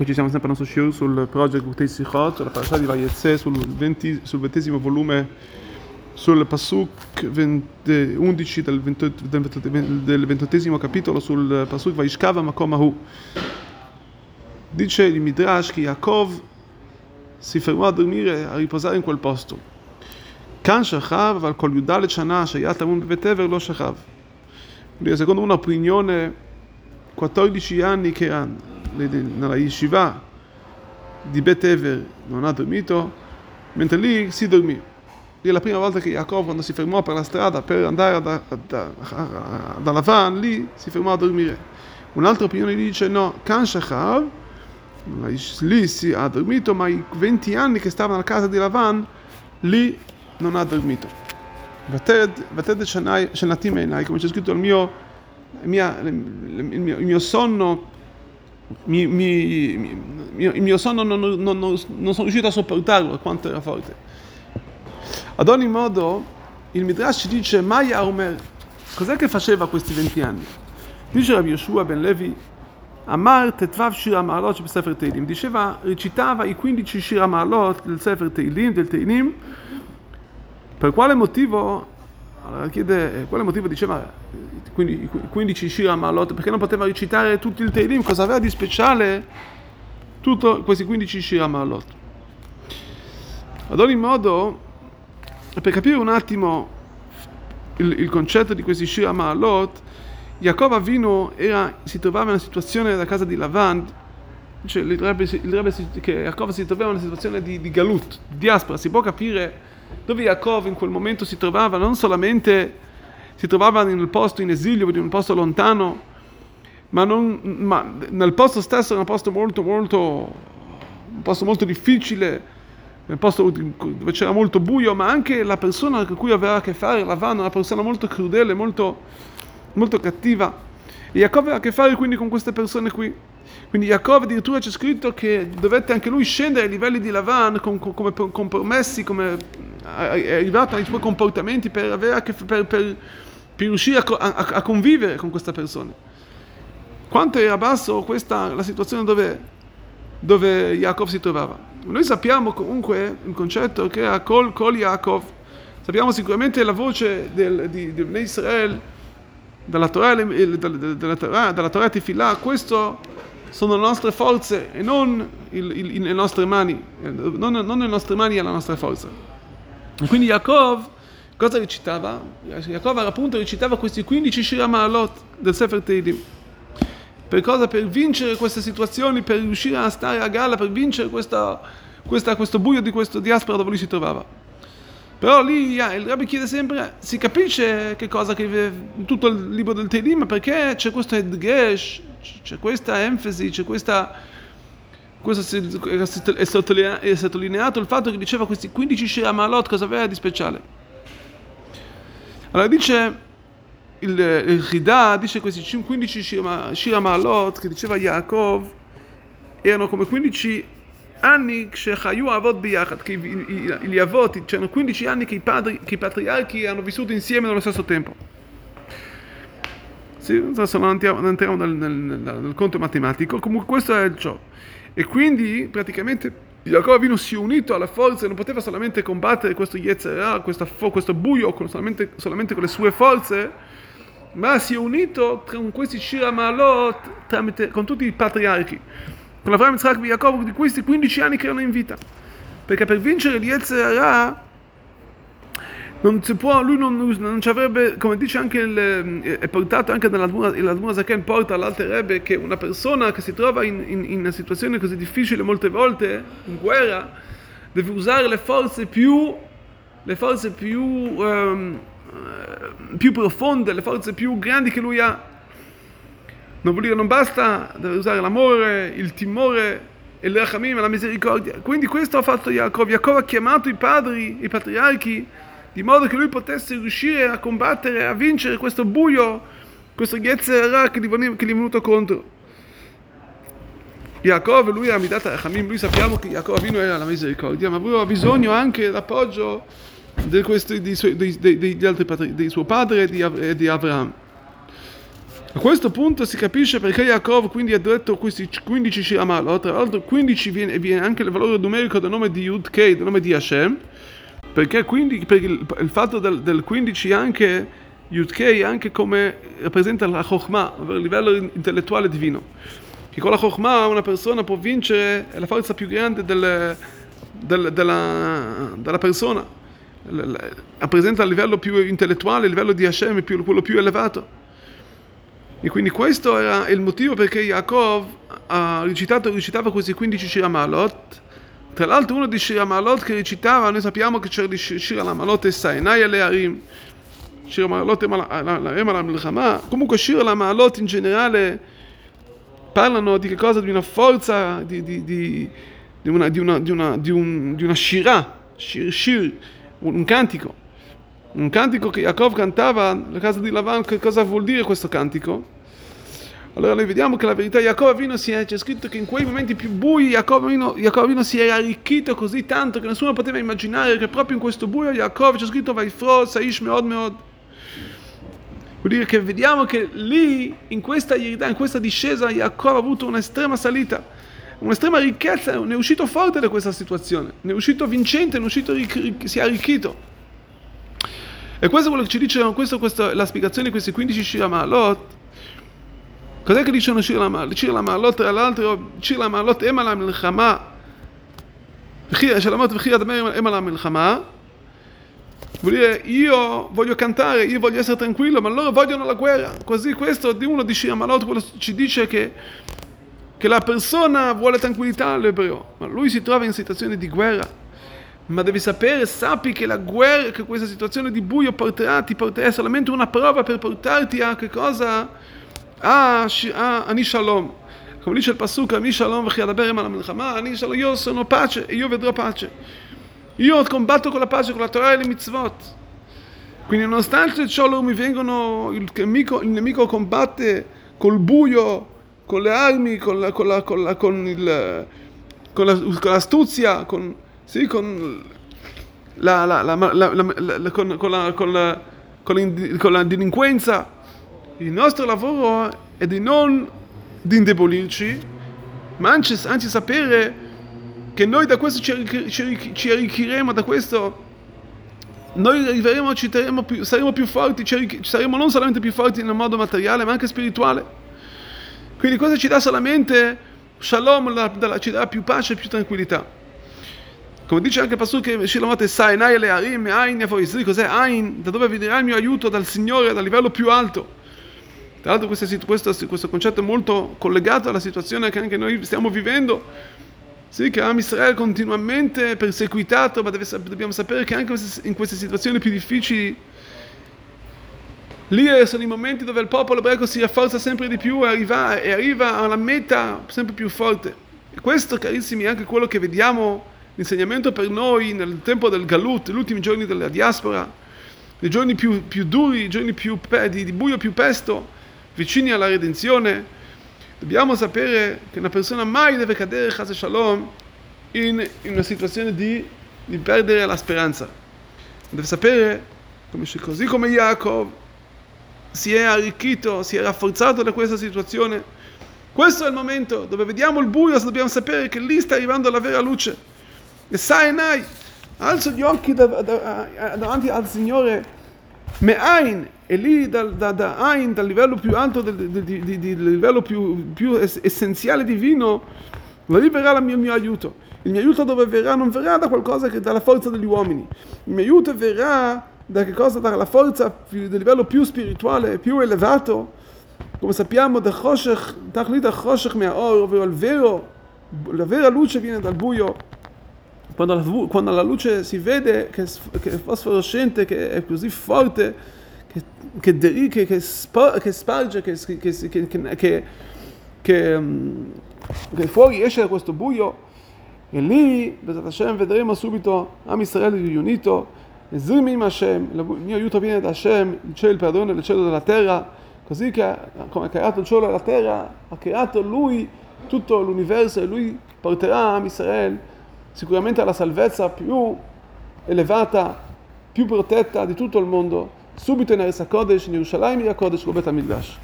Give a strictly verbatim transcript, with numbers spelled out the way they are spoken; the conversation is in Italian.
Eccoci, siamo sempre al nostro sciir sul project Gutei Sichot, la parasha di Vaietze sul, venti, sul ventesimo volume, sul Pasuk venti, undici del, venti, del, del ventottesimo capitolo, sul Pasuk Vaishkava Makomahu. Dice il Midrash che Yaakov si fermò a dormire, a riposare in quel posto. Kan shachav al kol yudale shana sheyatamun Bet Aver lo shachav. Secondo un'opinione, quattordici anni che hanno nella Ischiva di Bet Aver non ha dormito, mentre lì si dormì. Lì è la prima volta che Yaakov, quando si fermò per la strada per andare da, da, da Lavan, lì si fermò a dormire. Un'altra opinione dice no, Kan Shachav, lì si ha dormito, ma i venti anni che stavano a casa di Lavan, lì non ha dormito. Vated Shenatim Einai, come c'è scritto, il mio, il mio, il mio, il mio sonno Mi, mi, mi, mio, il mio sonno non, non, non, non sono riuscito a sopportarlo, quanto era forte. Ad ogni modo, il Midrash ci dice Maya Omer, cos'è che faceva questi venti anni? Dice Rabbi Yoshua ben Levi Amar tetvav Shir HaMaalot del Sefer Teilim, diceva, recitava i quindici Shir HaMaalot del Sefer Teilim, del Teinim. Per quale motivo? Allora chiede, quale motivo diceva quindi quindici Shir HaMaalot? Perché non poteva recitare tutto il Teilim? Cosa aveva di speciale tutto questi quindici Shir HaMaalot? Ad ogni modo, per capire un attimo il, il concetto di questi Shir HaMaalot, Yaakov Avinu era, si trovava in una situazione da casa di Lavan, cioè il Rebbe, il Rebbe che Yaakov si trovava in una situazione di, di galut, di diaspora. Si può capire dove Yaakov in quel momento si trovava, non solamente si trovava nel posto in esilio, in un posto lontano, ma, non, ma nel posto stesso era un posto molto, molto, un posto molto difficile, un posto dove c'era molto buio, ma anche la persona con cui aveva a che fare, Lavan, una persona molto crudele, molto, molto cattiva. E Yaakov aveva a che fare quindi con queste persone qui. Quindi Yaakov, addirittura c'è scritto che dovette anche lui scendere ai livelli di Lavan con, con, come compromessi, come è arrivato ai suoi comportamenti per, avere, per, per, per riuscire a, a, a convivere con questa persona. Quanto era basso questa la situazione dove, dove Yaakov si trovava. Noi sappiamo comunque il concetto che era Kol Kol Yaakov, sappiamo sicuramente la voce del, di, di Israel dalla Torah, dalla Torah, dalla Torah Tefila. Questo sono le nostre forze e non il, il, le nostre mani, non, non le nostre mani e la nostra forza. Quindi Yaakov cosa recitava? Yaakov appunto recitava questi quindici Shir HaMaalot del Sefer Teilim. Per cosa? Per vincere queste situazioni, per riuscire a stare a galla, per vincere questa, questa, questo buio di questo diaspora dove lui si trovava. Però lì il Rebbe chiede sempre, si capisce che cosa che tutto il libro del Teilim, perché c'è questo edgesh, c'è questa enfasi, c'è questa, questo è sottolineato il fatto che diceva questi quindici Shir HaMaalot, cosa aveva di speciale. Allora dice il, il Hidah, dice questi quindici Shir HaMaalot che diceva Yaakov erano come quindici anni che gli avot, c'erano quindici anni che i, padri, che i patriarchi hanno vissuto insieme nello stesso tempo. Sì, non entriamo nel, nel, nel, nel conto matematico, comunque questo è ciò. E quindi praticamente Yaakov Avinu si è unito alla forza, non poteva solamente combattere questo Yetzera, questo, questo buio con, solamente, solamente con le sue forze, ma si è unito con questi Shir HaMaalot tramite, con tutti i patriarchi, con Avram, Ischiva e Yaakov, di questi quindici anni che erano in vita, perché per vincere Yetzera non si può, lui non, non ci avrebbe, come dice anche il, è portato anche nell'Admura Zaken, porta all'Alter Rebbe, che una persona che si trova in, in, in una situazione così difficile molte volte, in guerra, deve usare le forze più le forze più um, più profonde, le forze più grandi che lui ha. Non vuol dire, non basta, deve usare l'amore, il timore, il rachamim, la misericordia. Quindi questo ha fatto Yaakov. Yaakov ha chiamato i padri, i patriarchi, di modo che lui potesse riuscire a combattere, a vincere questo buio, questo Ghezzerà che gli è venuto contro. Yaakov, lui era midata rachamim, lui sappiamo che Yaakov Avinu era la misericordia, ma aveva bisogno anche l'appoggio dei, dei, dei, dei, dei, dei suo padre e di, di Avram. A questo punto si capisce perché Yaakov quindi ha detto questi quindici Shir HaMaalot. Tra l'altro quindici viene, viene anche il valore numerico del nome di Yud Kei, del nome di Hashem, perché quindi per il, il fatto del, del quindici anche Yud Kei anche come rappresenta la Chokhmah, il livello intellettuale divino, che con la Chokhmah una persona può vincere, è la forza più grande del, del, della, della persona, rappresenta il livello più intellettuale, il livello di Hashem, più, quello più elevato. E quindi questo era il motivo perché Yaakov ha recitato recitava questi quindici Shir HaMaalot. Tra l'altro uno di Shir HaMaalot che recitava, noi sappiamo che c'era di Shir HaMaalot e Sainai Learim, Shir HaMaalot e Learim alla Milchama. Comunque Shir HaMaalot in generale parlano di che cosa? Di una forza, di, di, di, di una di una di una di, un, di una Shira, sciir, sciir, un, un cantico. Un cantico che Yaakov cantava nella casa di Lavan. Che cosa vuol dire questo cantico? Allora noi vediamo che la verità Yaakov Avinu si è, c'è scritto che in quei momenti più bui Yaakov Avinu, Yaakov Avinu si era arricchito così tanto che nessuno poteva immaginare che proprio in questo buio Yaakov, c'è scritto Vai froh, Ish Meod Meod. Vuol dire che vediamo che lì in questa Yerida, in questa discesa Yaakov ha avuto un'estrema salita, un'estrema ricchezza, ne è uscito forte da questa situazione, ne è uscito vincente, ne è uscito ric- ric- si è arricchito. E questo è quello che ci dice, questo, questo, la spiegazione di questi quindici Shir HaMaalot. Cos'è che dicono Shir HaMaalot? Shir HaMaalot, tra l'altro, Shir HaMaalot Em Ala Milchama, Shalamot V'chir Admer Em Ala Milchama, vuol dire io voglio cantare, io voglio essere tranquillo, ma loro vogliono la guerra. Così questo di uno di Shir HaMaalot ci dice che, che la persona vuole tranquillità all'ebreo, ma lui si trova in situazione di guerra. Ma devi sapere, sappi che la guerra, che questa situazione di buio porterà, ti porterà, è solamente una prova per portarti a che cosa? A, a, a Nishalom. Come dice il Pasuk, a Nishalom v'chi adaberem ala milchama, a Nishalom, io sono pace e io vedrò pace. Io combatto con la pace, con la Torah e le mitzvot. Quindi nonostante ciò loro mi vengono, il nemico, il nemico combatte col buio, con le armi, con la, con la, con la, con il, con la, con l'astuzia, con... Sì, con la, la, la, la, la, la, con, con la, con la, con la, con la delinquenza. Il nostro lavoro è di non di indebolirci, ma anzi, anzi sapere che noi da questo ci, ci, ci arricchiremo, da questo noi arriveremo, ci terremo più, saremo più forti, ci saremo non solamente più forti nel modo materiale, ma anche spirituale. Quindi questo ci dà solamente shalom, la, la, ci dà più pace e più tranquillità. Come dice anche il Pasuk che Shilamate Sainai le Arim, Ain, cos'è Ain? Da dove vedrà il mio aiuto? Dal Signore, dal livello più alto. Tra l'altro questo, questo, questo concetto è molto collegato alla situazione che anche noi stiamo vivendo. Sì, che Am Israel è continuamente perseguitato, ma deve, dobbiamo sapere che anche in queste situazioni più difficili, lì sono i momenti dove il popolo ebraico si rafforza sempre di più e arriva, e arriva alla meta sempre più forte. E questo, carissimi, è anche quello che vediamo, l'insegnamento per noi nel tempo del galut, gli ultimi giorni della diaspora, i giorni più, più duri, i giorni più pe- di, di buio più pesto, vicini alla redenzione. Dobbiamo sapere che una persona mai deve cadere, chas shalom, in, in una situazione di, di perdere la speranza. Deve sapere, come, così come Yaakov si è arricchito, si è rafforzato da questa situazione, questo è il momento dove vediamo il buio, dobbiamo sapere che lì sta arrivando la vera luce. E Sainai, alzo gli occhi da, da, da, davanti al Signore, me Ain, e lì da, da, da Ain, dal livello più alto, del, del, del, del, del livello più, più essenziale divino, lì verrà il mio, mio aiuto. Il mio aiuto dove verrà? Non verrà da qualcosa che dalla forza degli uomini. Il mio aiuto verrà da che cosa? Dalla forza più, del livello più spirituale, più elevato, come sappiamo, da Choshech, da Choshech me'aor, ovvero il vero, la vera luce viene dal buio. Quando la, quando la luce si vede che, che è fosforescente, che è così forte, che, che, deri, che, che, spar, che sparge, che, che, che, che, che, che fuori esce da questo buio, e lì, Bezat Hashem, vedremo subito Am Israel riunito, Zimim Hashem, il mio aiuto viene da Hashem, il cielo, il padrone del cielo e della terra, così che, come ha creato il cielo e la terra, ha creato lui tutto l'universo, e lui porterà Am Israel sicuramente alla salvezza più elevata, più protetta di tutto il mondo, subito in Eretz HaKodesh, in Yerushalayim HaKodesh, come Bet Midrash.